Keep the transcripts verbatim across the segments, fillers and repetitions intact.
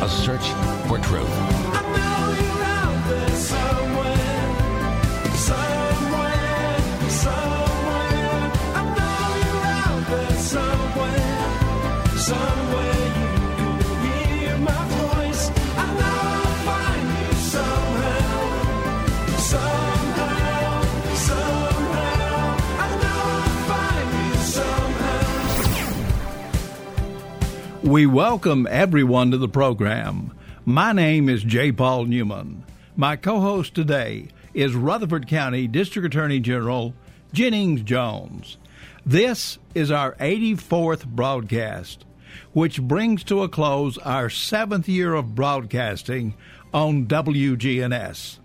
a search for truth. I'm going around there somewhere, somewhere, somewhere. I'm going around there somewhere, somewhere. We welcome everyone to the program. My name is J. Paul Newman. My co-host today is Rutherford County District Attorney General Jennings Jones. This is our eighty-fourth broadcast, which brings to a close our seventh year of broadcasting on W G N S.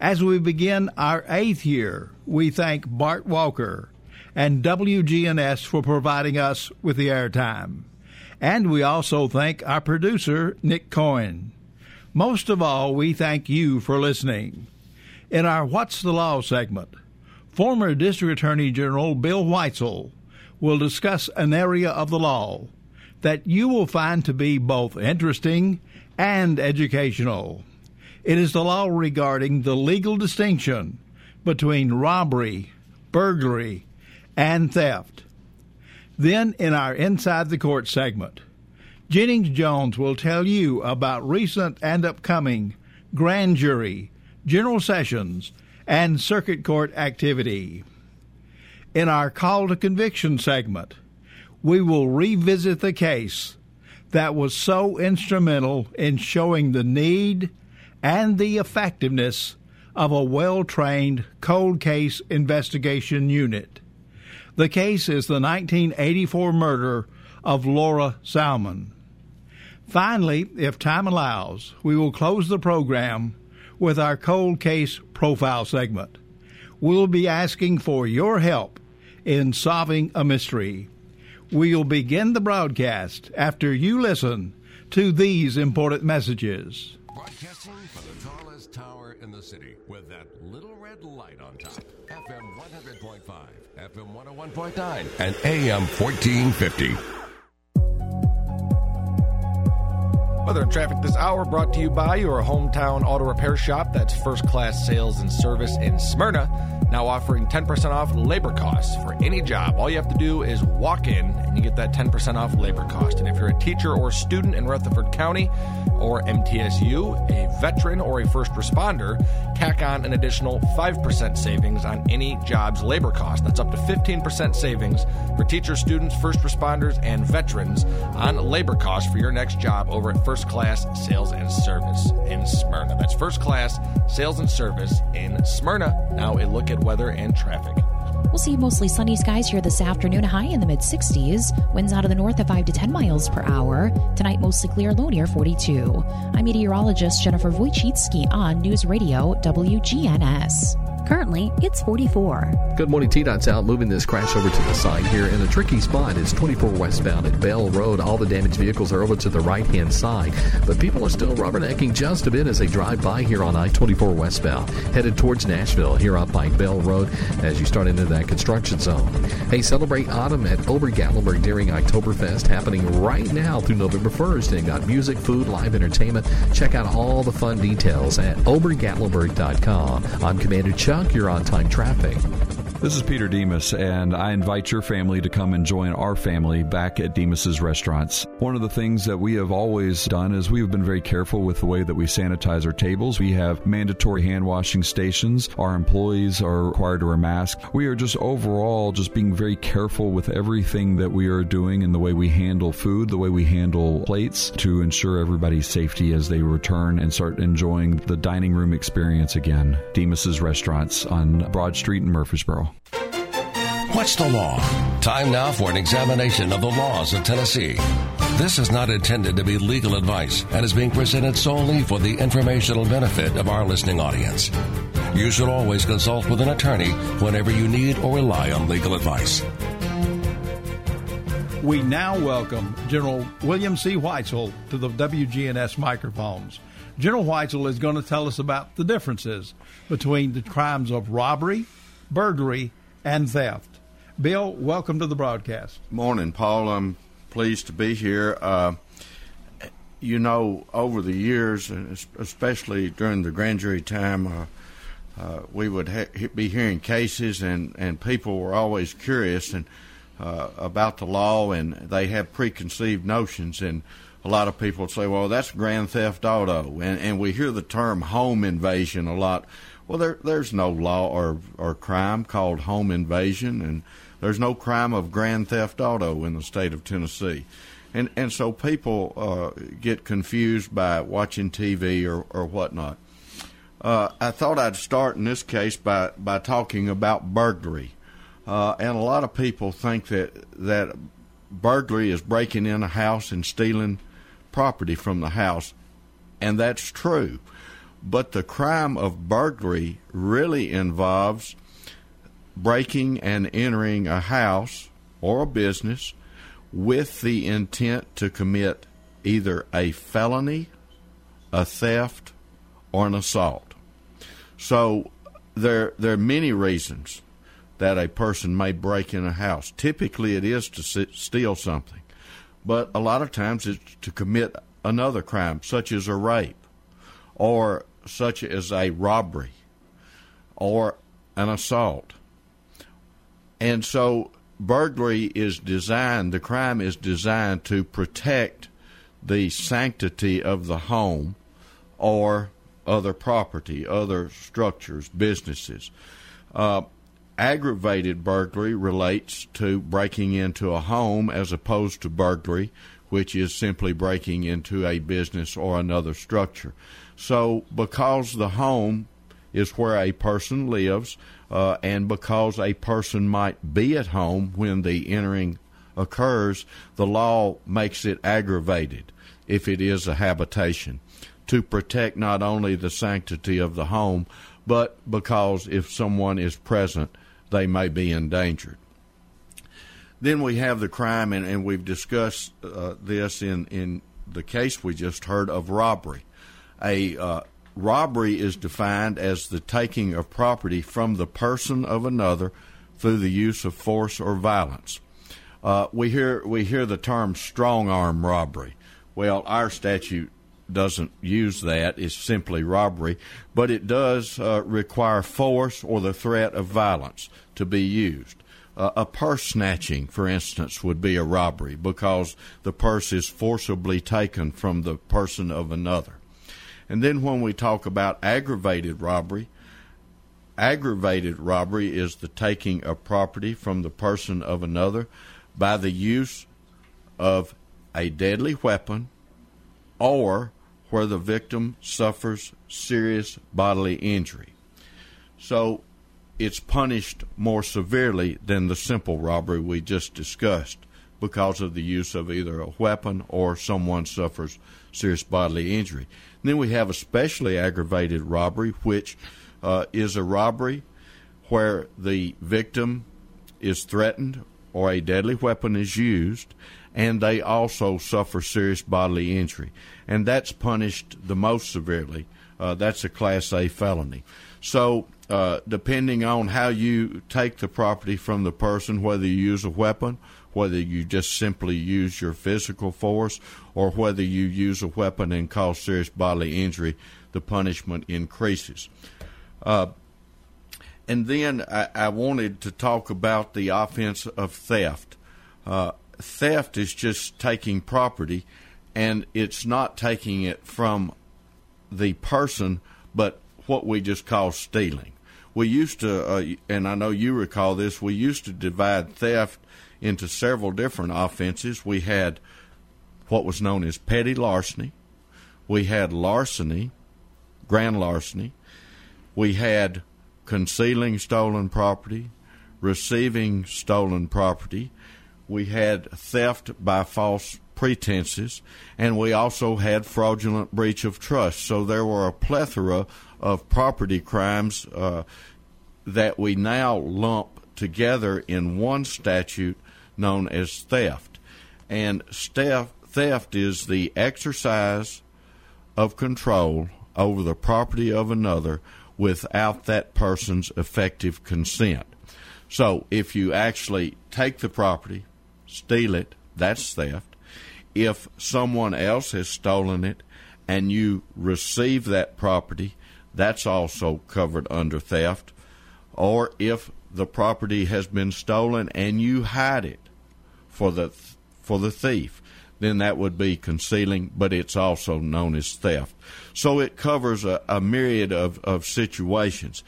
As we begin our eighth year, we thank Bart Walker and W G N S for providing us with the airtime. And we also thank our producer, Nick Coyne. Most of all, we thank you for listening. In our What's the Law segment, former District Attorney General Bill Weitzel will discuss an area of the law that you will find to be both interesting and educational. It is the law regarding the legal distinction between robbery, burglary, and theft. Then, in our Inside the Court segment, Jennings Jones will tell you about recent and upcoming grand jury, general sessions, and circuit court activity. In our Call to Conviction segment, we will revisit the case that was so instrumental in showing the need and the effectiveness of a well-trained cold case investigation unit. The case is the nineteen eighty-four murder of Laura Salmon. Finally, if time allows, we will close the program with our Cold Case Profile segment. We'll be asking for your help in solving a mystery. We'll begin the broadcast after you listen to these important messages. Broadcasting for the tallest tower in the city with that little red light on top. F M one hundred point five, F M one oh one point nine, and A M fourteen fifty. Weather and traffic this hour brought to you by your hometown auto repair shop. That's First Class Sales and Service in Smyrna. Now offering ten percent off labor costs for any job. All you have to do is walk in and you get that ten percent off labor cost. And if you're a teacher or student in Rutherford County or M T S U, a veteran or a first responder, tack on an additional five percent savings on any job's labor cost. That's up to fifteen percent savings for teachers, students, first responders, and veterans on labor costs for your next job over at First Class Sales and Service in Smyrna. That's First Class Sales and Service in Smyrna. Now a look at weather and traffic. We'll see mostly sunny skies here this afternoon, high in the mid-sixties. Winds out of the north at five to ten miles per hour. Tonight, mostly clear, low near forty-two. I'm meteorologist Jennifer Wojcicki on News Radio W G N S. Currently, it's forty-four. Good morning, T DOT's out moving this crash over to the side here. In a tricky spot is twenty-four westbound at Bell Road. All the damaged vehicles are over to the right-hand side. But people are still rubbernecking just a bit as they drive by here on I twenty-four westbound, headed towards Nashville here up by Bell Road as you start into that construction zone. Hey, celebrate autumn at Ober Gatlinburg during Oktoberfest, happening right now through November first. They've got music, food, live entertainment. Check out all the fun details at Ober Gatlinburg dot com. I'm Commander Chuck. You're on time traffic. This is Peter Demas, and I invite your family to come and join our family back at Demas's Restaurants. One of the things that we have always done is we've been very careful with the way that we sanitize our tables. We have mandatory hand washing stations. Our employees are required to wear masks. We are just overall just being very careful with everything that we are doing and the way we handle food, the way we handle plates to ensure everybody's safety as they return and start enjoying the dining room experience again. Demas's Restaurants on Broad Street in Murfreesboro. What's the law? Time now for an examination of the laws of Tennessee. This is not intended to be legal advice and is being presented solely for the informational benefit of our listening audience. You should always consult with an attorney whenever you need or rely on legal advice. We now welcome General William C. Weitzel to the W G N S microphones. General Weitzel is going to tell us about the differences between the crimes of robbery, burglary, and theft. Bill, welcome to the broadcast. Morning, Paul. I'm pleased to be here. Uh, you know, over the years, and especially during the grand jury time, uh, uh, we would ha- be hearing cases, and, and people were always curious and uh, about the law, and they have preconceived notions. And a lot of people say, well, that's grand theft auto. And, and we hear the term home invasion a lot. Well, there, there's no law or, or crime called home invasion, and there's no crime of grand theft auto in the state of Tennessee. And and so people uh, get confused by watching T V or, or whatnot. Uh, I thought I'd start in this case by, by talking about burglary. Uh, and a lot of people think that, that burglary is breaking in a house and stealing property from the house, and that's true. But the crime of burglary really involves breaking and entering a house or a business with the intent to commit either a felony, a theft, or an assault. So there, there are many reasons that a person may break in a house. Typically it is to sit, steal something, but a lot of times it's to commit another crime, such as a rape, or such as a robbery, or an assault. And so burglary is designed, the crime is designed to protect the sanctity of the home or other property, other structures, businesses. Uh, aggravated burglary relates to breaking into a home as opposed to burglary, which is simply breaking into a business or another structure. So because the home is where a person lives, uh, and because a person might be at home when the entering occurs, the law makes it aggravated if it is a habitation, to protect not only the sanctity of the home, but because if someone is present, they may be endangered. Then we have the crime, and, and we've discussed uh, this in, in the case we just heard of robbery. A uh, Robbery is defined as the taking of property from the person of another through the use of force or violence. Uh, we hear we hear the term strong-arm robbery. Well, our statute doesn't use that. It's simply robbery, but it does uh, require force or the threat of violence to be used. Uh, a purse snatching, for instance, would be a robbery because the purse is forcibly taken from the person of another. And then when we talk about aggravated robbery, aggravated robbery is the taking of property from the person of another by the use of a deadly weapon or where the victim suffers serious bodily injury. So it's punished more severely than the simple robbery we just discussed because of the use of either a weapon or someone suffers serious bodily injury. And then we have especially aggravated robbery, which uh, is a robbery where the victim is threatened or a deadly weapon is used, and they also suffer serious bodily injury. And that's punished the most severely. Uh, that's a Class A felony. So uh, depending on how you take the property from the person, whether you use a weapon, whether you just simply use your physical force, or whether you use a weapon and cause serious bodily injury, the punishment increases. Uh, and then I, I wanted to talk about the offense of theft. Uh, theft is just taking property, and it's not taking it from the person, but what we just call stealing. We used to, uh, and I know you recall this, we used to divide theft into several different offenses. We had what was known as petty larceny. We had larceny, grand larceny. We had concealing stolen property, receiving stolen property. We had theft by false pretenses, and we also had fraudulent breach of trust. So there were a plethora of property crimes uh, that we now lump together in one statute known as theft. And theft, theft is the exercise of control over the property of another without that person's effective consent. So if you actually take the property, steal it, that's theft. if someone else has stolen it and you receive that property, that's also covered under theft. Or if the property has been stolen and you hide it for the for the thief, then that would be concealing, but it's also known as theft. So it covers a, a myriad of, of situations.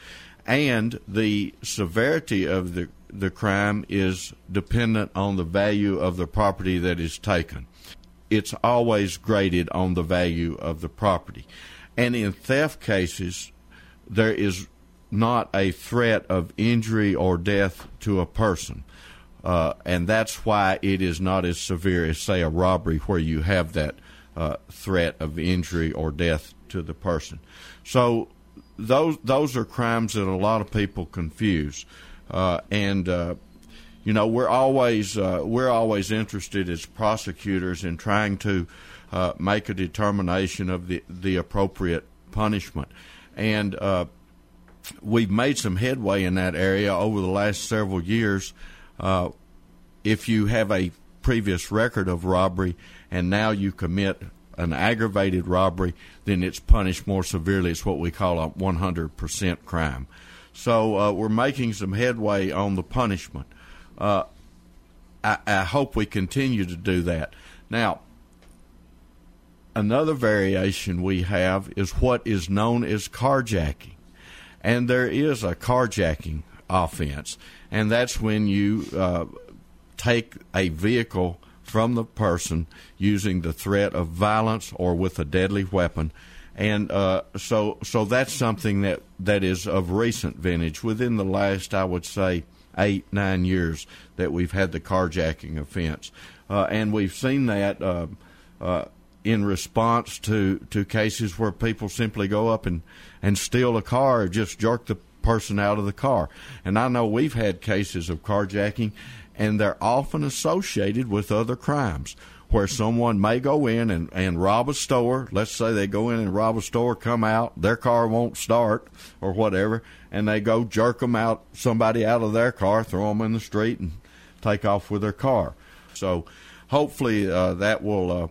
And the severity of the, the crime is dependent on the value of the property that is taken. It's always graded on the value of the property. And in theft cases, there is not a threat of injury or death to a person. Uh, and that's why it is not as severe as, say, a robbery where you have that uh, threat of injury or death to the person. So those those are crimes that a lot of people confuse. Uh, and, uh, you know, we're always, uh, we're always interested as prosecutors in trying to uh, make a determination of the, the appropriate punishment. And uh, we've made some headway in that area over the last several years. Uh, if you have a previous record of robbery and now you commit an aggravated robbery, then it's punished more severely. It's what we call a one hundred percent crime. So uh, we're making some headway on the punishment. Uh, I, I hope we continue to do that. Now, another variation we have is what is known as carjacking. And there is a carjacking offense, and that's when you uh, take a vehicle from the person using the threat of violence or with a deadly weapon. And uh, so so that's something that, that is of recent vintage. Within the last, I would say, eight, nine years that we've had the carjacking offense. Uh, and we've seen that uh, uh, in response to, to cases where people simply go up and, and steal a car or just jerk the person out of the car. And I know we've had cases of carjacking, and they're often associated with other crimes where someone may go in and, and rob a store. Let's say they go in and rob a store, come out, their car won't start or whatever, and they go jerk them out, somebody out of their car, throw them in the street, and take off with their car. So hopefully uh, that will uh,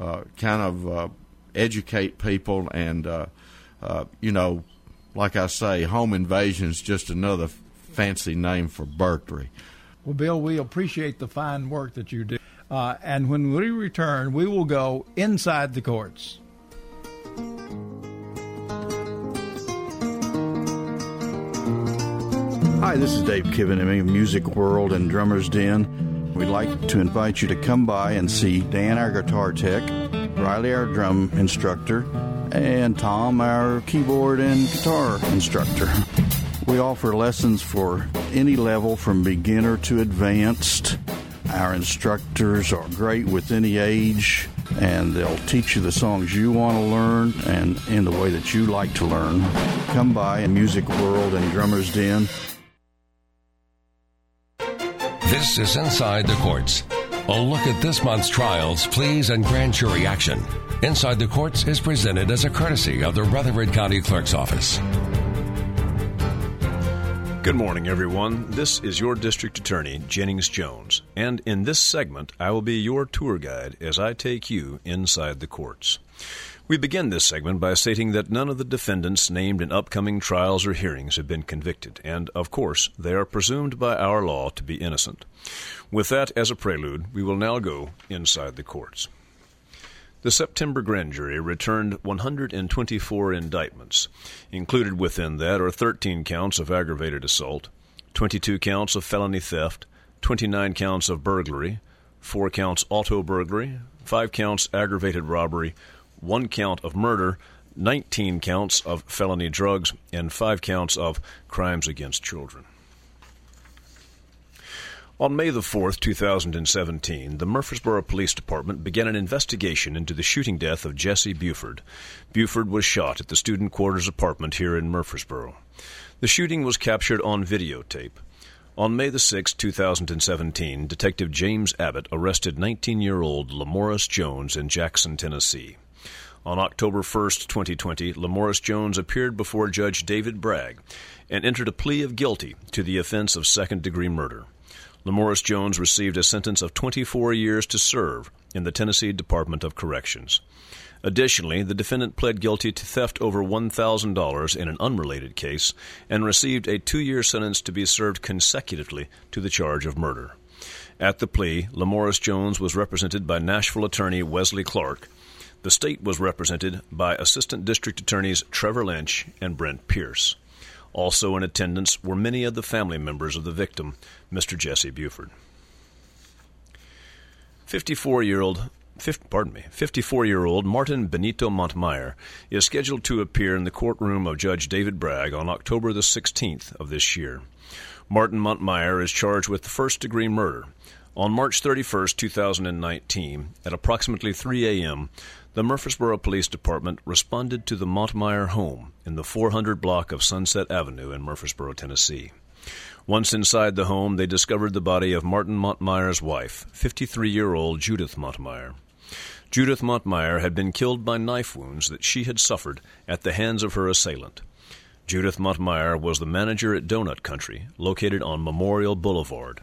uh, kind of uh, educate people and, uh, uh, you know, like I say, home invasion is just another f- fancy name for burglary. Well, Bill, we appreciate the fine work that you do. Uh, and when we return, we will go inside the courts. Hi, this is Dave Kivenemy of Music World and Drummer's Den. We'd like to invite you to come by and see Dan, our guitar tech, Riley, our drum instructor, and Tom, our keyboard and guitar instructor. We offer lessons for any level from beginner to advanced. Our instructors are great with any age, and they'll teach you the songs you want to learn and in the way that you like to learn. Come by in Music World and Drummer's Den. This is Inside the Courts. A look at this month's trials, pleas, and grand jury action. Inside the Courts is presented as a courtesy of the Rutherford County Clerk's Office. Good morning, everyone. This is your District Attorney, Jennings Jones, and in this segment, I will be your tour guide as I take you inside the courts. We begin this segment by stating that none of the defendants named in upcoming trials or hearings have been convicted, and, of course, they are presumed by our law to be innocent. With that as a prelude, we will now go inside the courts. The September grand jury returned one hundred twenty-four indictments. Included within that are thirteen counts of aggravated assault, twenty-two counts of felony theft, twenty-nine counts of burglary, four counts auto burglary, five counts aggravated robbery, one count of murder, nineteen counts of felony drugs, and five counts of crimes against children. On May the fourth, two thousand seventeen, the Murfreesboro Police Department began an investigation into the shooting death of Jesse Buford. Buford was shot at the student quarters apartment here in Murfreesboro. The shooting was captured on videotape. On May the sixth, two thousand seventeen, Detective James Abbott arrested nineteen-year-old Lamoris Jones in Jackson, Tennessee. On October first, twenty twenty, Lamoris Jones appeared before Judge David Bragg and entered a plea of guilty to the offense of second-degree murder. Lamoris Jones received a sentence of twenty-four years to serve in the Tennessee Department of Corrections. Additionally, the defendant pled guilty to theft over one thousand dollars in an unrelated case and received a two-year sentence to be served consecutively to the charge of murder. At the plea, Lamoris Jones was represented by Nashville attorney Wesley Clark. The state was represented by Assistant District Attorneys Trevor Lynch and Brent Pierce. Also in attendance were many of the family members of the victim, Mister Jesse Buford. fifty-four-year-old Pardon me, fifty-four-year-old Martin Benito Montemayor is scheduled to appear in the courtroom of Judge David Bragg on October the sixteenth of this year. Martin Montemayor is charged with first-degree murder. On March thirty-first, two thousand nineteen, at approximately three a.m., the Murfreesboro Police Department responded to the Montemayor home in the four hundred block of Sunset Avenue in Murfreesboro, Tennessee. Once inside the home, they discovered the body of Martin Montemayor's wife, fifty-three-year-old Judith Montemeyer. Judith Montemeyer had been killed by knife wounds that she had suffered at the hands of her assailant. Judith Montemeyer was the manager at Donut Country, located on Memorial Boulevard.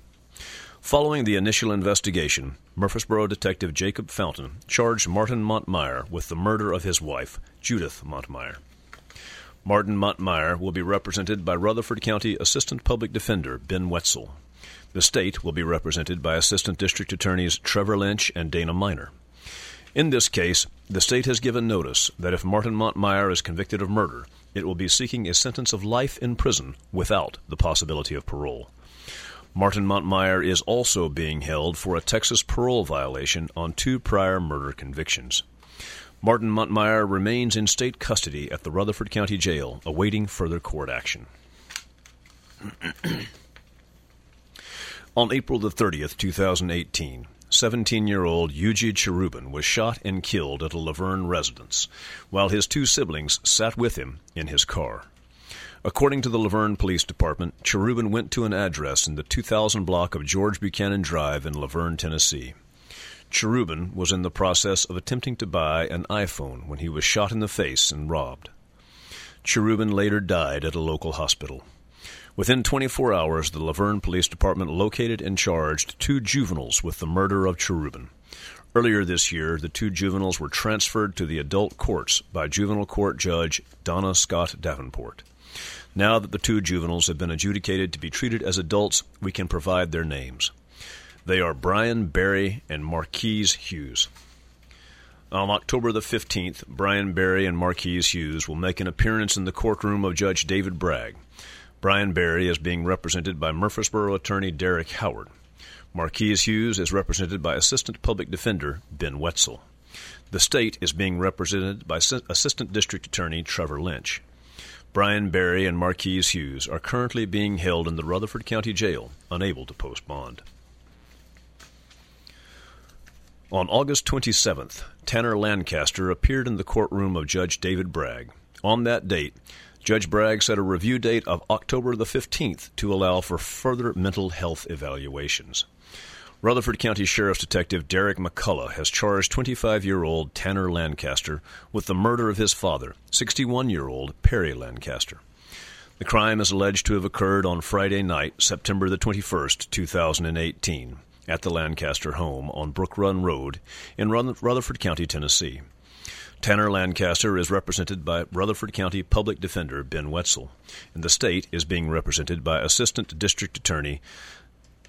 Following the initial investigation, Murfreesboro Detective Jacob Fountain charged Martin Montemayor with the murder of his wife, Judith Montemeyer. Martin Montemayor will be represented by Rutherford County Assistant Public Defender Ben Wetzel. The state will be represented by Assistant District Attorneys Trevor Lynch and Dana Minor. In this case, the state has given notice that if Martin Montemayor is convicted of murder, it will be seeking a sentence of life in prison without the possibility of parole. Martin Montemayor is also being held for a Texas parole violation on two prior murder convictions. Martin Montemayor remains in state custody at the Rutherford County Jail, awaiting further court action. On April the thirtieth, two thousand eighteen, seventeen-year-old Eugene Cherubin was shot and killed at a La Vergne residence, while his two siblings sat with him in his car. According to the La Vergne Police Department, Cherubin went to an address in the two thousand block of George Buchanan Drive in La Vergne, Tennessee. Cherubin was in the process of attempting to buy an iPhone when he was shot in the face and robbed. Cherubin later died at a local hospital. Within twenty-four hours, the La Vergne Police Department located and charged two juveniles with the murder of Cherubin. Earlier this year, the two juveniles were transferred to the adult courts by juvenile court judge Donna Scott Davenport. Now that the two juveniles have been adjudicated to be treated as adults, we can provide their names. They are Brian Berry and Marquise Hughes. On October the fifteenth, Brian Berry and Marquise Hughes will make an appearance in the courtroom of Judge David Bragg. Brian Berry is being represented by Murfreesboro Attorney Derek Howard. Marquise Hughes is represented by Assistant Public Defender Ben Wetzel. The state is being represented by Assistant District Attorney Trevor Lynch. Brian Berry and Marquise Hughes are currently being held in the Rutherford County Jail, unable to post bond. On August twenty-seventh, Tanner Lancaster appeared in the courtroom of Judge David Bragg. On that date, Judge Bragg set a review date of October the fifteenth to allow for further mental health evaluations. Rutherford County Sheriff's Detective Derek McCullough has charged twenty-five-year-old Tanner Lancaster with the murder of his father, sixty-one-year-old Perry Lancaster. The crime is alleged to have occurred on Friday night, September the twenty-first, two thousand eighteen. At the Lancaster home on Brook Run Road in Rutherford County, Tennessee. Tanner Lancaster is represented by Rutherford County Public Defender Ben Wetzel, and the state is being represented by Assistant District Attorney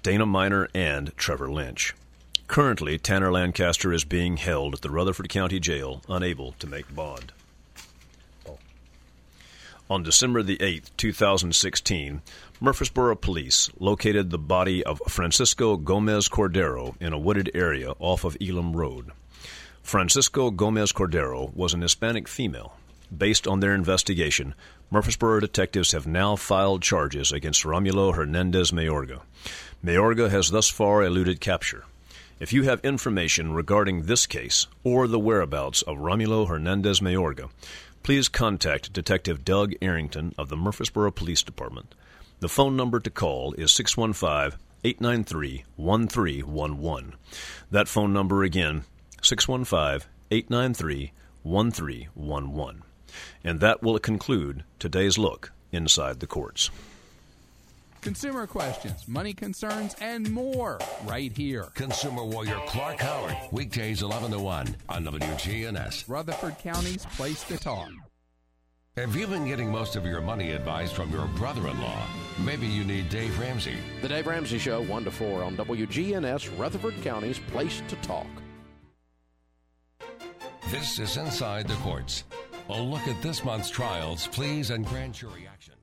Dana Minor and Trevor Lynch. Currently, Tanner Lancaster is being held at the Rutherford County Jail, unable to make bond. On December the eighth, two thousand sixteen, Murfreesboro police located the body of Francisco Gomez Cordero in a wooded area off of Elam Road. Francisco Gomez Cordero was an Hispanic female. Based on their investigation, Murfreesboro detectives have now filed charges against Romulo Hernandez Mayorga. Mayorga has thus far eluded capture. If you have information regarding this case or the whereabouts of Romulo Hernandez Mayorga, please contact Detective Doug Arrington of the Murfreesboro Police Department. The phone number to call is six one five, eight nine three, one three one one. That phone number again, six one five, eight nine three, one three one one. And that will conclude today's look inside the courts. consumer questions, money concerns, and more right here. Consumer Warrior Clark Howard, weekdays eleven to one on W G N S. Rutherford County's place to talk. Have you been getting most of your money advice from your brother-in-law? Maybe you need Dave Ramsey. The Dave Ramsey Show, one to four on W G N S, Rutherford County's place to talk. This is Inside the Courts. A look at this month's trials, pleas, and grand jury action.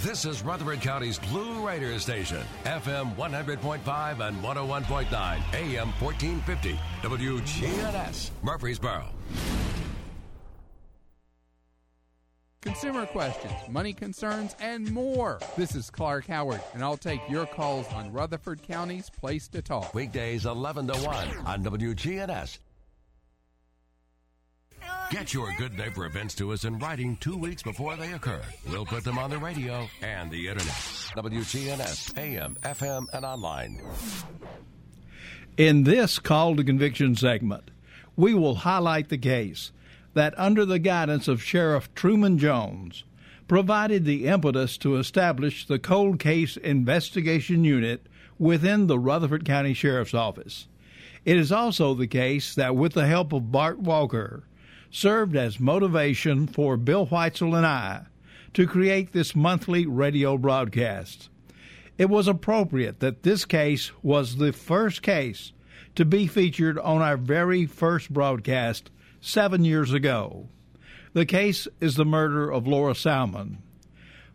This is Rutherford County's Blue Raider Station, F M one hundred point five and one oh one point nine, A M fourteen fifty, W G N S, Murfreesboro. Consumer questions, money concerns, and more. This is Clark Howard, and I'll take your calls on Rutherford County's Place to Talk. Weekdays eleven to one on W G N S. Get your good neighbor events to us in writing two weeks before they occur. We'll put them on the radio and the internet. W G N S, A M, F M, and online. In this Call to Conviction segment, we will highlight the case that under the guidance of Sheriff Truman Jones provided the impetus to establish the Cold Case Investigation Unit within the Rutherford County Sheriff's Office. It is also the case that with the help of Bart Walker served as motivation for Bill Weitzel and I to create this monthly radio broadcast. It was appropriate that this case was the first case to be featured on our very first broadcast seven years ago. The case is the murder of Laura Salmon.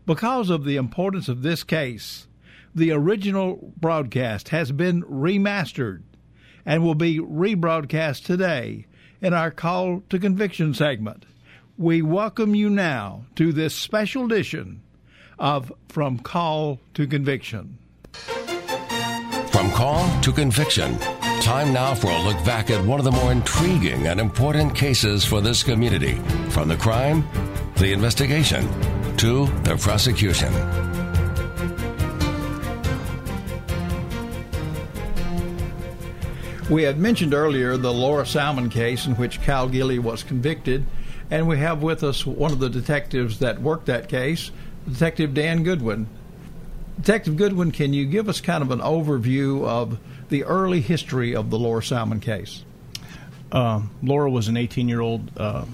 Because of the importance of this case, the original broadcast has been remastered and will be rebroadcast today in our Call to Conviction segment. We welcome you now to this special edition of From Call to Conviction. From Call to Conviction. Time now for a look back at one of the more intriguing and important cases for this community. From the crime, the investigation, to the prosecution. We had mentioned earlier the Laura Salmon case in which Cal Gilley was convicted, and we have with us one of the detectives that worked that case, Detective Dan Goodwin. Detective Goodwin, can you give us kind of an overview of the early history of the Laura Salmon case? Uh, Laura was an eighteen-year-old uh,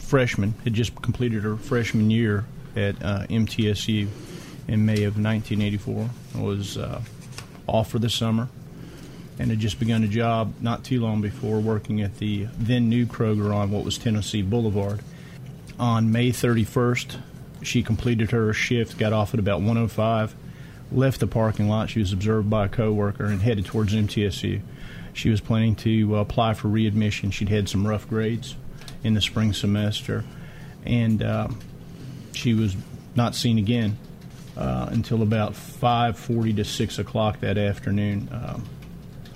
freshman, had just completed her freshman year at uh, M T S U in May of nineteen eighty-four. Was uh, off for the summer and had just begun a job not too long before working at the then-new Kroger on what was Tennessee Boulevard. On May thirty-first, she completed her shift, got off at about one oh five, left the parking lot. She was observed by a coworker and headed towards M T S U. She was planning to apply for readmission. She'd had some rough grades in the spring semester, and uh, she was not seen again uh, until about five forty to six o'clock that afternoon. Um,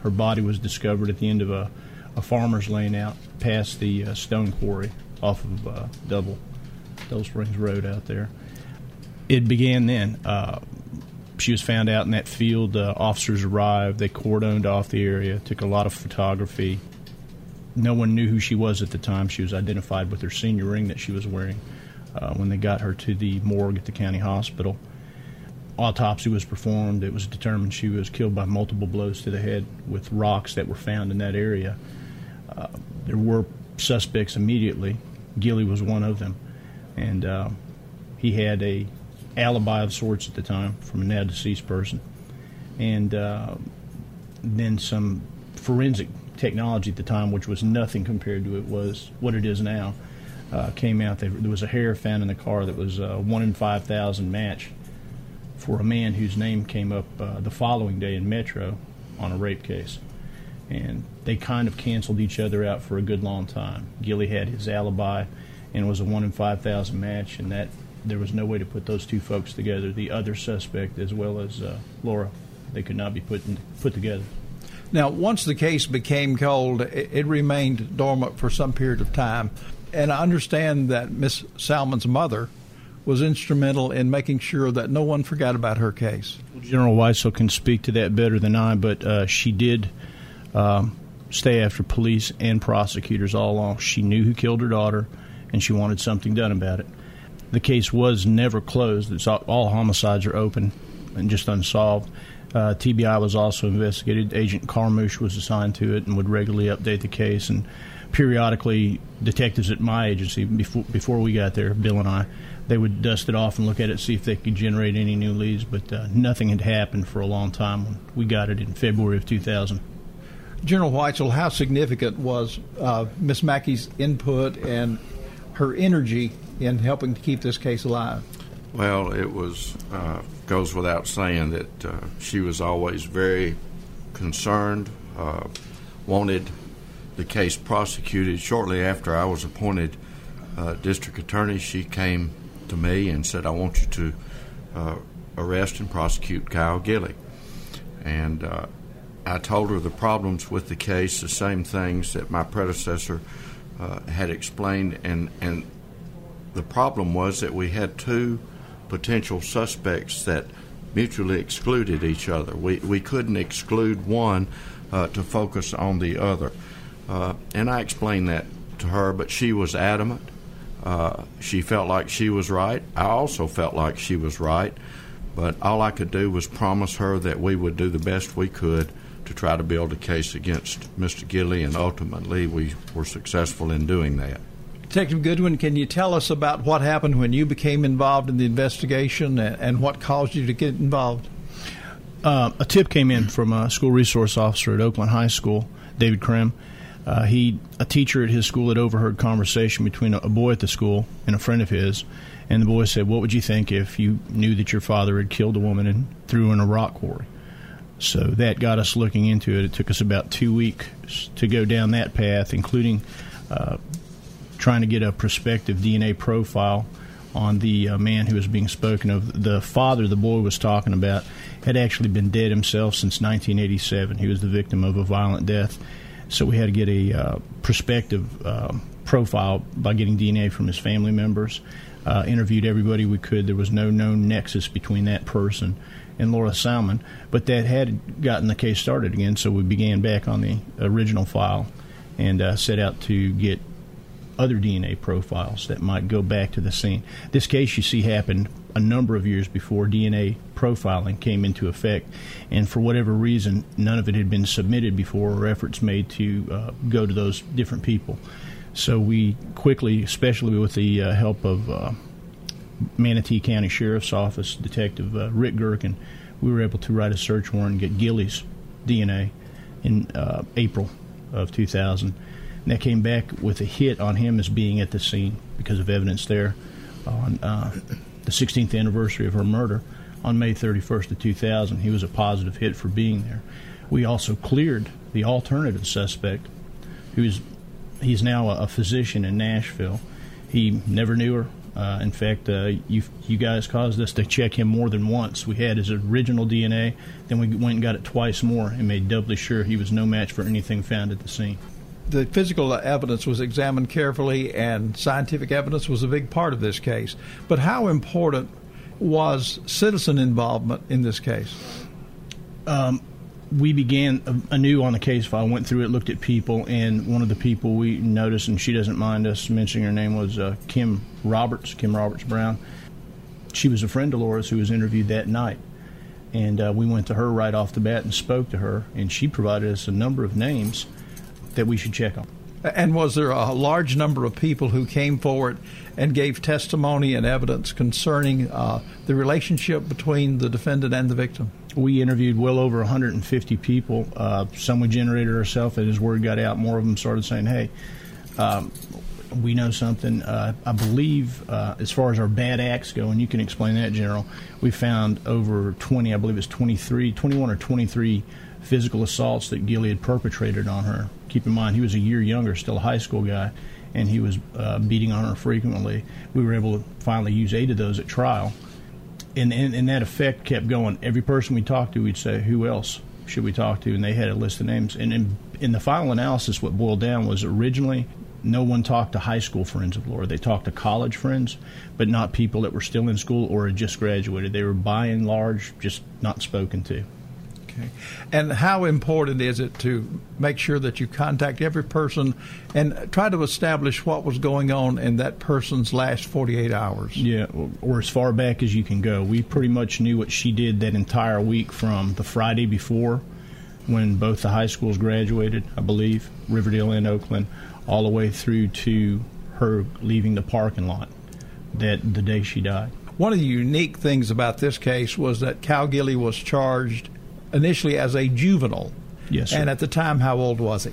her body was discovered at the end of a, a farmer's lane out past the uh, stone quarry off of uh, Double, Double Springs Road out there. It began then. Uh, She was found out in that field. Uh, officers arrived. They cordoned off the area, took a lot of photography. No one knew who she was at the time. She was identified with her senior ring that she was wearing uh, when they got her to the morgue at the county hospital. Autopsy was performed. It was determined she was killed by multiple blows to the head with rocks that were found in that area. Uh, there were suspects immediately. Gilley was one of them, and uh, he had a alibi of sorts at the time from a now deceased person, and uh, then some forensic technology at the time, which was nothing compared to it was what it is now, uh, came out. There was a hair found in the car that was a one in five thousand match for a man whose name came up uh, the following day in Metro on a rape case, and they kind of canceled each other out for a good long time. Gilley had his alibi, and it was a one in five thousand match, and that. There was no way to put those two folks together, the other suspect as well as uh, Laura. They could not be put in, put together. Now, once the case became cold, it, it remained dormant for some period of time. And I understand that Miss Salmon's mother was instrumental in making sure that no one forgot about her case. General Weitzel can speak to that better than I, but uh, she did um, stay after police and prosecutors all along. She knew who killed her daughter, and she wanted something done about it. The case was never closed. It's all, all homicides are open and just unsolved. Uh, T B I was also investigated. Agent Carmouche was assigned to it and would regularly update the case. And periodically, detectives at my agency, before before we got there, Bill and I, they would dust it off and look at it, see if they could generate any new leads. But uh, nothing had happened for a long time. When we got it in February of two thousand. General Weitzel, how significant was uh, Miss Mackey's input and her energy in helping to keep this case alive? Well, it was uh, goes without saying that uh, she was always very concerned, uh, wanted the case prosecuted. Shortly after I was appointed uh, district attorney, she came to me and said, "I want you to uh, arrest and prosecute Cal Gilley." And uh, I told her the problems with the case, the same things that my predecessor uh, had explained, and, and the problem was that we had two potential suspects that mutually excluded each other. We we couldn't exclude one uh, to focus on the other. Uh, and I explained that to her, but she was adamant. Uh, she felt like she was right. I also felt like she was right, but all I could do was promise her that we would do the best we could to try to build a case against Mister Gilley, and ultimately we were successful in doing that. Detective Goodwin, can you tell us about what happened when you became involved in the investigation and, and what caused you to get involved? Uh, a tip came in from a school resource officer at Oakland High School, David Krim. Uh, he, a teacher at his school had overheard conversation between a, a boy at the school and a friend of his, and the boy said, "What would you think if you knew that your father had killed a woman and threw in a rock quarry?" So that got us looking into it. It took us about two weeks to go down that path, including uh, trying to get a prospective D N A profile on the uh, man who was being spoken of. The father the boy was talking about had actually been dead himself since nineteen eighty-seven. He was the victim of a violent death. So we had to get a uh, prospective uh, profile by getting D N A from his family members. Uh, interviewed everybody we could. There was no known nexus between that person and Laura Salmon, but that had gotten the case started again, so we began back on the original file and uh, set out to get other D N A profiles that might go back to the scene. This case you see happened a number of years before D N A profiling came into effect, and for whatever reason, none of it had been submitted before or efforts made to uh, go to those different people. So we quickly, especially with the uh, help of uh, Manatee County Sheriff's Office Detective uh, Rick Gerken, we were able to write a search warrant and get Gilley's D N A in uh, April of two thousand. And that came back with a hit on him as being at the scene because of evidence there on uh, the sixteenth anniversary of her murder on May thirty-first of two thousand. He was a positive hit for being there. We also cleared the alternative suspect, who's He's now a physician in Nashville. He never knew her. Uh, in fact, uh, you you guys caused us to check him more than once. We had his original D N A, then we went and got it twice more and made doubly sure he was no match for anything found at the scene. The physical evidence was examined carefully, and scientific evidence was a big part of this case. But how important was citizen involvement in this case? Um We began anew on the case file, went through it, looked at people, and one of the people we noticed, and she doesn't mind us mentioning her name, was uh, Kim Roberts, Kim Roberts Brown. She was a friend of Laura's who was interviewed that night, and uh, we went to her right off the bat and spoke to her, and she provided us a number of names that we should check on. And was there a large number of people who came forward and gave testimony and evidence concerning uh, the relationship between the defendant and the victim? We interviewed well over one hundred fifty people. Uh, some we generated ourselves. As word got out, more of them started saying, hey, um, we know something. Uh, I believe uh, as far as our bad acts go, and you can explain that, General, we found over twenty, I believe it's twenty-three, twenty-one or twenty-three physical assaults that Gilley had perpetrated on her. Keep in mind, he was a year younger, still a high school guy, and he was uh, beating on her frequently. We were able to finally use eight of those at trial. And, and, and that effect kept going. Every person we talked to, we'd say, who else should we talk to? And they had a list of names. And in, in the final analysis, what boiled down was originally no one talked to high school friends of Laura. They talked to college friends, but not people that were still in school or had just graduated. They were by and large just not spoken to. Okay. And how important is it to make sure that you contact every person and try to establish what was going on in that person's last forty-eight hours? Yeah, or, or as far back as you can go. We pretty much knew what she did that entire week from the Friday before, when both the high schools graduated, I believe, Riverdale and Oakland, all the way through to her leaving the parking lot that the day she died. One of the unique things about this case was that Cal Gilley was charged initially as a juvenile. Yes, sir. And at the time, how old was he?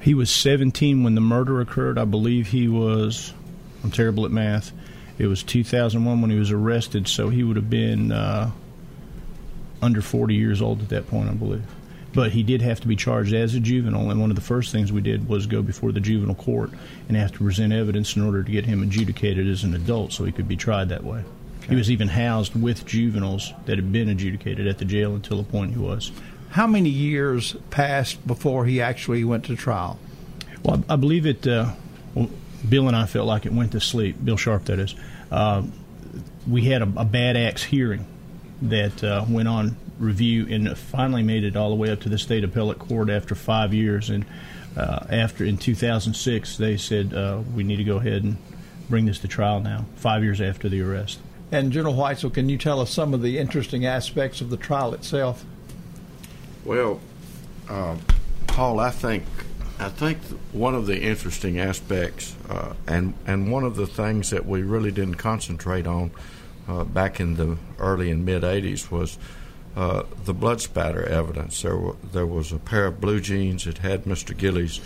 He was seventeen when the murder occurred. I believe he was, I'm terrible at math, it was two thousand one when he was arrested, so he would have been uh, under forty years old at that point, I believe. But he did have to be charged as a juvenile, and one of the first things we did was go before the juvenile court and have to present evidence in order to get him adjudicated as an adult so he could be tried that way. Okay. He was even housed with juveniles that had been adjudicated at the jail until the point he was. How many years passed before he actually went to trial? Well, I believe it uh, – well, Bill and I felt like it went to sleep, Bill Sharp that is. Uh, we had a, a bad axe hearing that uh, went on review and finally made it all the way up to the state appellate court after five years. And uh, after in two thousand six, they said, uh, we need to go ahead and bring this to trial now, five years after the arrest. And General Weitzel, can you tell us some of the interesting aspects of the trial itself? Well, uh, Paul, I think I think one of the interesting aspects uh, and, and one of the things that we really didn't concentrate on Uh, back in the early and mid-eighties was uh, the blood spatter evidence. There, were, there was a pair of blue jeans that had Mister Gilley's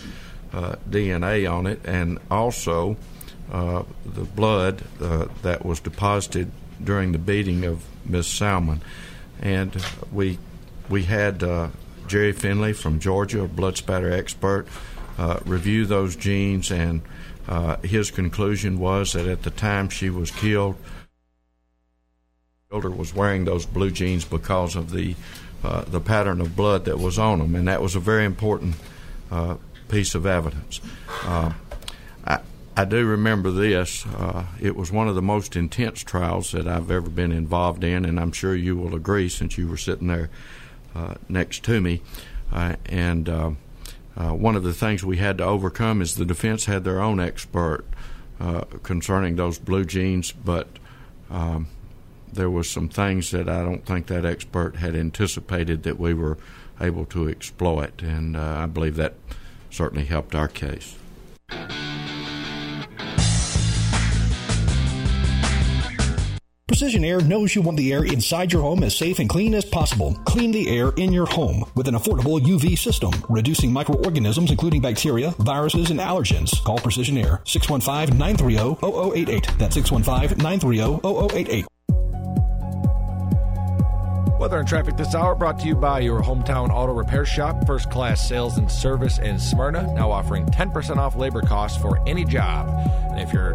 uh, D N A on it, and also uh, the blood uh, that was deposited during the beating of Miss Salmon. And we we had uh, Jerry Finley from Georgia, a blood spatter expert, uh, review those jeans, and uh, his conclusion was that at the time she was killed, was wearing those blue jeans because of the uh, the pattern of blood that was on them, and that was a very important uh, piece of evidence. Uh, I, I do remember this. Uh, it was one of the most intense trials that I've ever been involved in, and I'm sure you will agree since you were sitting there uh, next to me. Uh, and uh, uh, one of the things we had to overcome is the defense had their own expert uh, concerning those blue jeans, but um, there were some things that I don't think that expert had anticipated that we were able to exploit, and uh, I believe that certainly helped our case. Precision Air knows you want the air inside your home as safe and clean as possible. Clean the air in your home with an affordable U V system, reducing microorganisms including bacteria, viruses, and allergens. Call Precision Air, six one five, nine three zero, zero zero eight eight. That's six one five, nine three zero, zero zero eight eight. Weather and traffic this hour brought to you by your hometown auto repair shop, First Class Sales and Service in Smyrna, now offering ten percent off labor costs for any job. And if you're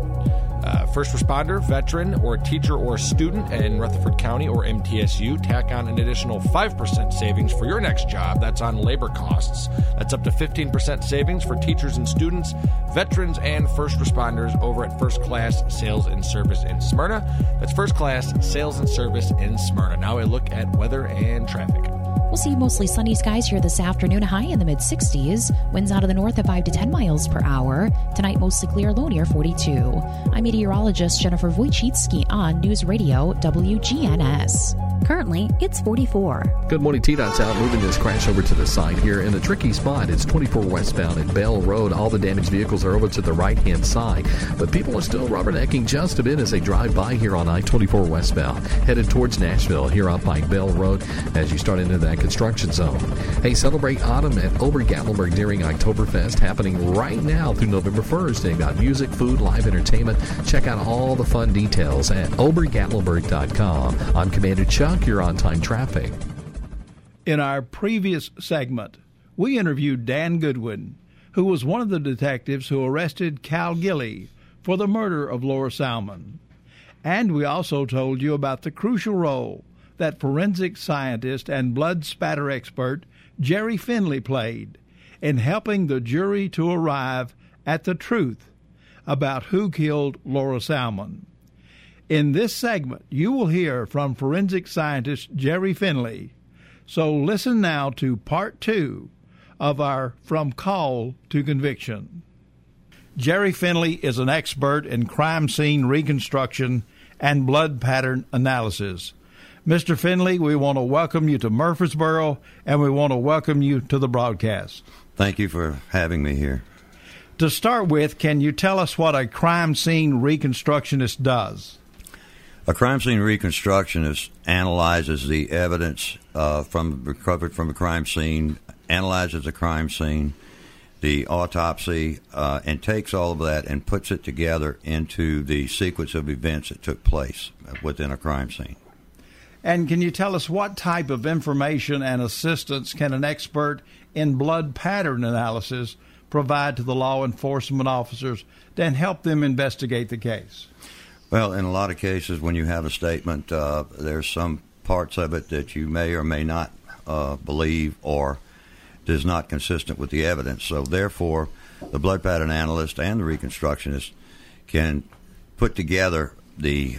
a first responder, veteran, or teacher or student in Rutherford County or M T S U, tack on an additional five percent savings for your next job. That's on labor costs. That's up to fifteen percent savings for teachers and students, veterans, and first responders over at First Class Sales and Service in Smyrna. That's First Class Sales and Service in Smyrna. Now a look at weather and traffic. We'll see mostly sunny skies here this afternoon, a high in the mid-sixties. Winds out of the north at five to ten miles per hour. Tonight, mostly clear, low near forty-two. I'm meteorologist Jennifer Wojcicki on News Radio W G N S. Currently, it's forty-four. Good morning, T DOT's out moving this crash over to the side here in a tricky spot. It's twenty-four westbound at Bell Road. All the damaged vehicles are over to the right-hand side, but people are still rubbernecking just a bit as they drive by here on I twenty-four westbound, headed towards Nashville here up by Bell Road as you start into that construction zone. Hey, celebrate autumn at Ober Gatlinburg during Oktoberfest, happening right now through November first. They've got music, food, live entertainment. Check out all the fun details at Ober Gatlinburg dot com. I'm Commander Chuck. You're on time traffic. In our previous segment, we interviewed Dan Goodwin, who was one of the detectives who arrested Cal Gilley for the murder of Laura Salmon. And we also told you about the crucial role that forensic scientist and blood spatter expert Jerry Finley played in helping the jury to arrive at the truth about who killed Laura Salmon. In this segment, you will hear from forensic scientist Jerry Finley. So listen now to part two of our From Call to Conviction. Jerry Finley is an expert in crime scene reconstruction and blood pattern analysis. Mister Finley, we want to welcome you to Murfreesboro, and we want to welcome you to the broadcast. Thank you for having me here. To start with, can you tell us what a crime scene reconstructionist does? A crime scene reconstructionist analyzes the evidence uh, from recovered from a crime scene, analyzes the crime scene, the autopsy, uh, and takes all of that and puts it together into the sequence of events that took place within a crime scene. And can you tell us what type of information and assistance can an expert in blood pattern analysis provide to the law enforcement officers to help them investigate the case? Well, in a lot of cases, when you have a statement, uh, there's some parts of it that you may or may not uh, believe or is not consistent with the evidence. So therefore, the blood pattern analyst and the reconstructionist can put together the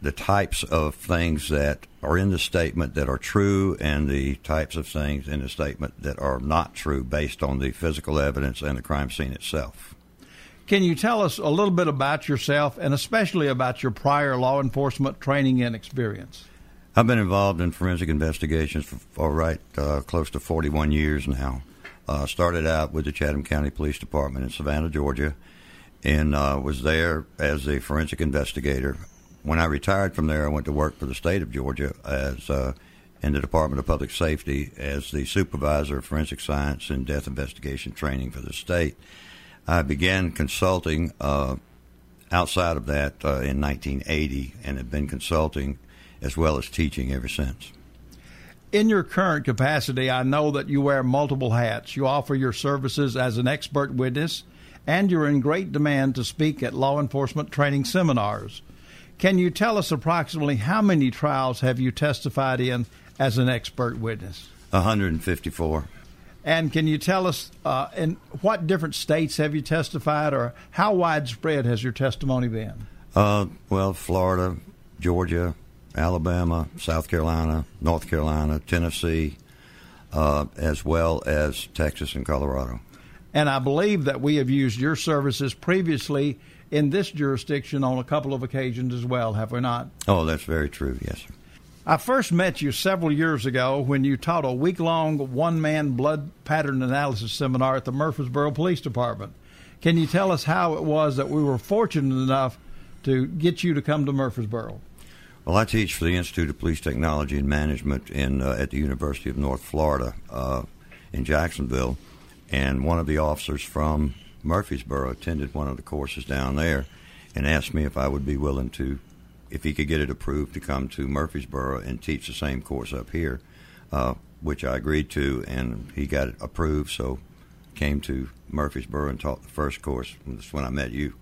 the types of things that are in the statement that are true and the types of things in the statement that are not true based on the physical evidence and the crime scene itself. Can you tell us a little bit about yourself and especially about your prior law enforcement training and experience? I've been involved in forensic investigations for, for right uh, close to forty-one years now. Uh, started out with the Chatham County Police Department in Savannah, Georgia, and uh, was there as a forensic investigator. When I retired from there, I went to work for the state of Georgia as uh, in the Department of Public Safety as the supervisor of forensic science and death investigation training for the state. I began consulting uh, outside of that uh, in nineteen eighty and have been consulting as well as teaching ever since. In your current capacity, I know that you wear multiple hats. You offer your services as an expert witness, and you're in great demand to speak at law enforcement training seminars. Can you tell us approximately how many trials have you testified in as an expert witness? one hundred fifty-four. And can you tell us uh, in what different states have you testified, or how widespread has your testimony been? Uh, well, Florida, Georgia, Alabama, South Carolina, North Carolina, Tennessee, uh, as well as Texas and Colorado. And I believe that we have used your services previously in this jurisdiction on a couple of occasions as well, have we not? Oh, that's very true, yes, sir. I first met you several years ago when you taught a week-long one-man blood pattern analysis seminar at the Murfreesboro Police Department. Can you tell us how it was that we were fortunate enough to get you to come to Murfreesboro? Well, I teach for the Institute of Police Technology and Management in uh, at the University of North Florida uh, in Jacksonville, and one of the officers from Murfreesboro attended one of the courses down there and asked me if I would be willing to, if he could get it approved, to come to Murfreesboro and teach the same course up here, uh, which I agreed to, and he got it approved, so came to Murfreesboro and taught the first course. That's when I met you.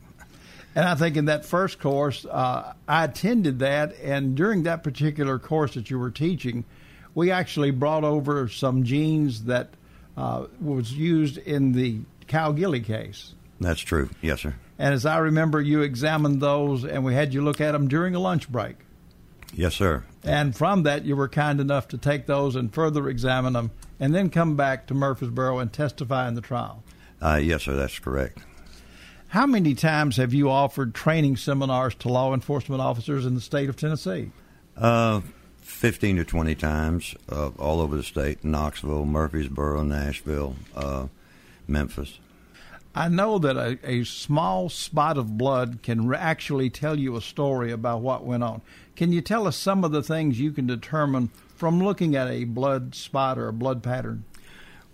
And I think in that first course, uh, I attended that, and during that particular course that you were teaching, we actually brought over some genes that uh, was used in the Cal Gilley case. That's true. Yes, sir. And as I remember, you examined those, and we had you look at them during a lunch break. Yes, sir. And from that, you were kind enough to take those and further examine them, and then come back to Murfreesboro and testify in the trial. Uh, yes, sir. That's correct. How many times have you offered training seminars to law enforcement officers in the state of Tennessee? Uh, fifteen to twenty times uh, all over the state, Knoxville, Murfreesboro, Nashville, uh, Memphis. I know that a, a small spot of blood can re- actually tell you a story about what went on. Can you tell us some of the things you can determine from looking at a blood spot or a blood pattern?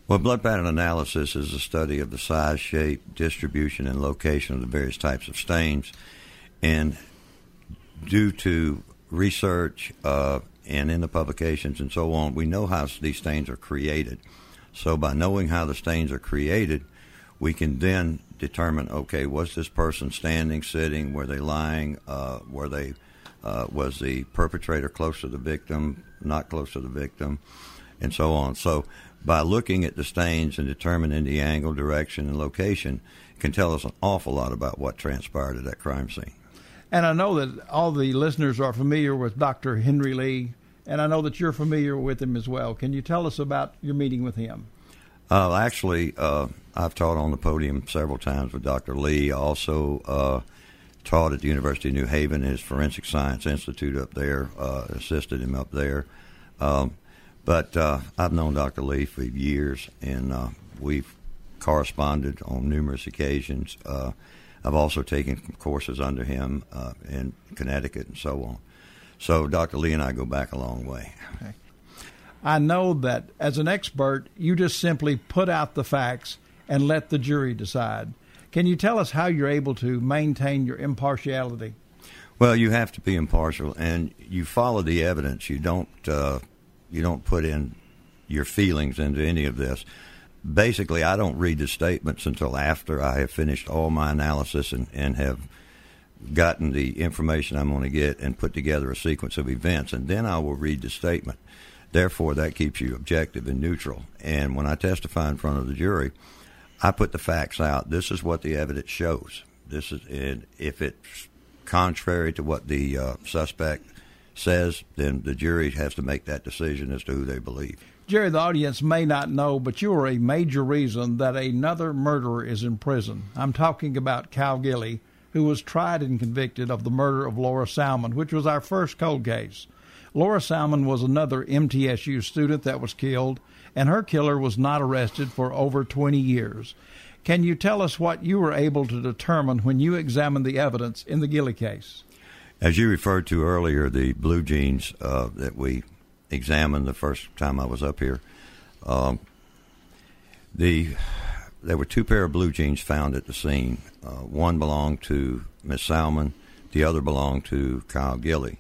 Well, blood pattern analysis is a study of the size, shape, distribution, and location of the various types of stains. And due to research uh, and in the publications and so on, we know how these stains are created. So by knowing how the stains are created, we can then determine, okay, was this person standing, sitting, were they lying, uh, were they, uh, was the perpetrator close to the victim, not close to the victim, and so on. So by looking at the stains and determining the angle, direction, and location, can tell us an awful lot about what transpired at that crime scene. And I know that all the listeners are familiar with Doctor Henry Lee and I know that you're familiar with him as well. Can you tell us about your meeting with him? Uh, actually, uh, I've taught on the podium several times with Doctor Lee. I also uh, taught at the University of New Haven, his Forensic Science Institute up there, uh, assisted him up there. Um, but uh, I've known Doctor Lee for years, and uh, we've corresponded on numerous occasions. Uh, I've also taken courses under him uh, in Connecticut and so on. So Doctor Lee and I go back a long way. Okay. I know that as an expert, you just simply put out the facts and let the jury decide. Can you tell us how you're able to maintain your impartiality? Well, you have to be impartial, and you follow the evidence. You don't uh, you don't put in your feelings into any of this. Basically, I don't read the statements until after I have finished all my analysis and, and have gotten the information I'm going to get and put together a sequence of events, and then I will read the statement. Therefore, that keeps you objective and neutral. And when I testify in front of the jury, I put the facts out. This is what the evidence shows. This is, and if it's contrary to what the uh, suspect says, then the jury has to make that decision as to who they believe. Jerry, the audience may not know, but you are a major reason that another murderer is in prison. I'm talking about Cal Gilley, who was tried and convicted of the murder of Laura Salmon, which was our first cold case. Laura Salmon was another M T S U student that was killed, and her killer was not arrested for over twenty years. Can you tell us what you were able to determine when you examined the evidence in the Gilley case? As you referred to earlier, the blue jeans uh, that we examined the first time I was up here, um, the there were two pair of blue jeans found at the scene. Uh, one belonged to Miss Salmon. The other belonged to Cal Gilley.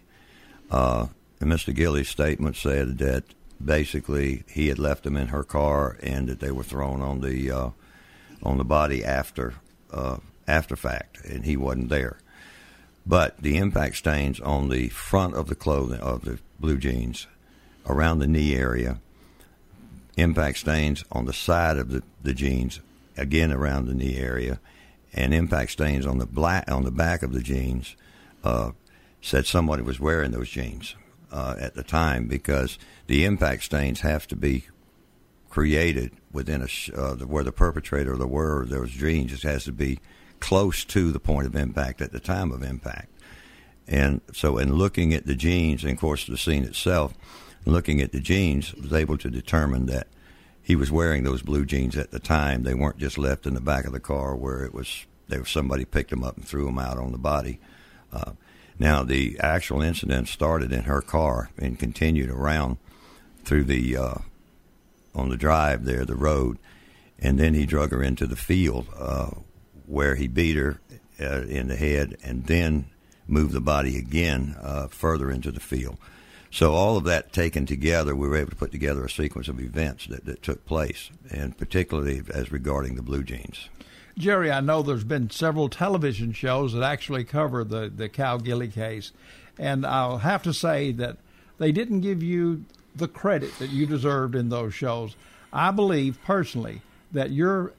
Uh And Mister Gilley's statement said that basically he had left them in her car and that they were thrown on the uh, on the body after uh, after fact, and he wasn't there. But the impact stains on the front of the clothing of the blue jeans, around the knee area, impact stains on the side of the, the jeans, again around the knee area, and impact stains on the black on the back of the jeans uh, said somebody was wearing those jeans. Uh, at the time, because the impact stains have to be created within a sh- uh, the, where the perpetrator or the wearer of those jeans just has to be close to the point of impact at the time of impact. And so in looking at the jeans, and of course the scene itself, looking at the jeans, was able to determine that he was wearing those blue jeans at the time. They weren't just left in the back of the car where it was, there was somebody picked them up and threw them out on the body. Uh, Now, the actual incident started in her car and continued around through the, uh, on the drive there, the road, and then he drug her into the field uh, where he beat her uh, in the head and then moved the body again uh, further into the field. So all of that taken together, we were able to put together a sequence of events that, that took place, and particularly as regarding the blue jeans. Jerry, I know there's been several television shows that actually cover the, the Cal Gilley case, and I'll have to say that they didn't give you the credit that you deserved in those shows. I believe, personally, that your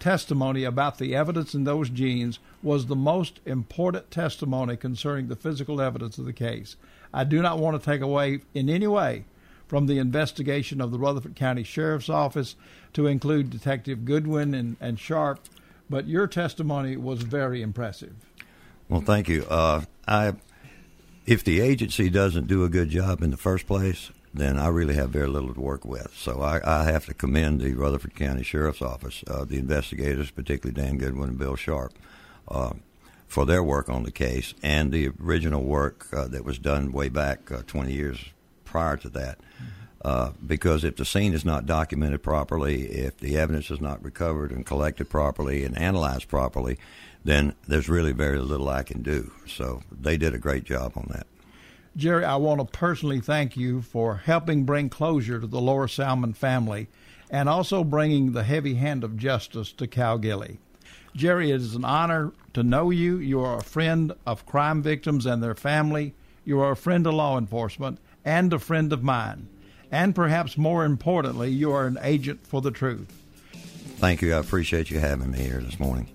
testimony about the evidence in those jeans was the most important testimony concerning the physical evidence of the case. I do not want to take away in any way from the investigation of the Rutherford County Sheriff's Office to include Detective Goodwin and, and Sharp, but your testimony was very impressive. Well, thank you. Uh, I, if the agency doesn't do a good job in the first place, then I really have very little to work with. So I, I have to commend the Rutherford County Sheriff's Office, uh, the investigators, particularly Dan Goodwin and Bill Sharp, uh, for their work on the case and the original work uh, that was done way back uh, twenty years prior to that. Uh, because if the scene is not documented properly, if the evidence is not recovered and collected properly and analyzed properly, then there's really very little I can do. So they did a great job on that. Jerry, I want to personally thank you for helping bring closure to the Laura Salmon family and also bringing the heavy hand of justice to Cal Gilley. Jerry, it is an honor to know you. You are a friend of crime victims and their family. You are a friend of law enforcement and a friend of mine. And perhaps more importantly, you are an agent for the truth. Thank you. I appreciate you having me here this morning.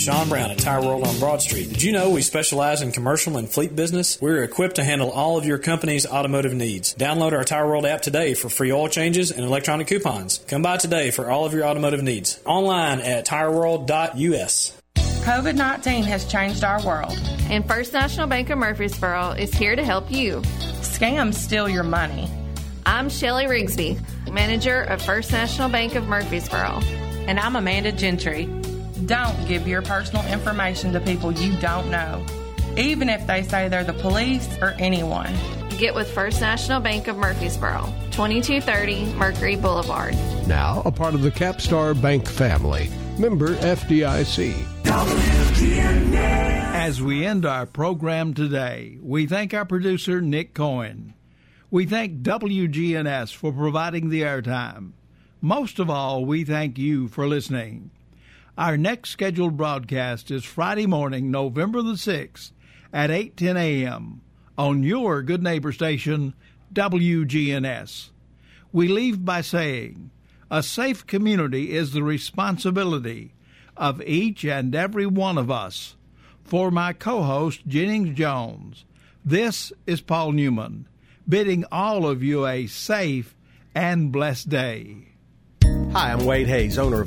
Sean Brown at Tire World on Broad Street. Did you know we specialize in commercial and fleet business? We're equipped to handle all of your company's automotive needs. Download our Tire World app today for free oil changes and electronic coupons. Come by today for all of your automotive needs. Online at tire world dot u s. covid nineteen has changed our world, and First National Bank of Murfreesboro is here to help you. Scams steal your money. I'm Shelley Rigsby, manager of First National Bank of Murfreesboro. And I'm Amanda Gentry. Don't give your personal information to people you don't know, even if they say they're the police or anyone. Get with First National Bank of Murfreesboro, twenty-two thirty Mercury Boulevard. Now a part of the Capstar Bank family. Member F D I C. As we end our program today, we thank our producer, Nick Cohen. We thank W G N S for providing the airtime. Most of all, we thank you for listening. Our next scheduled broadcast is Friday morning, November the sixth at eight ten a.m. on your good neighbor station, W G N S. We leave by saying, a safe community is the responsibility of each and every one of us. For my co-host, Jennings Jones, this is Paul Newman, bidding all of you a safe and blessed day. Hi, I'm Wade Hayes, owner of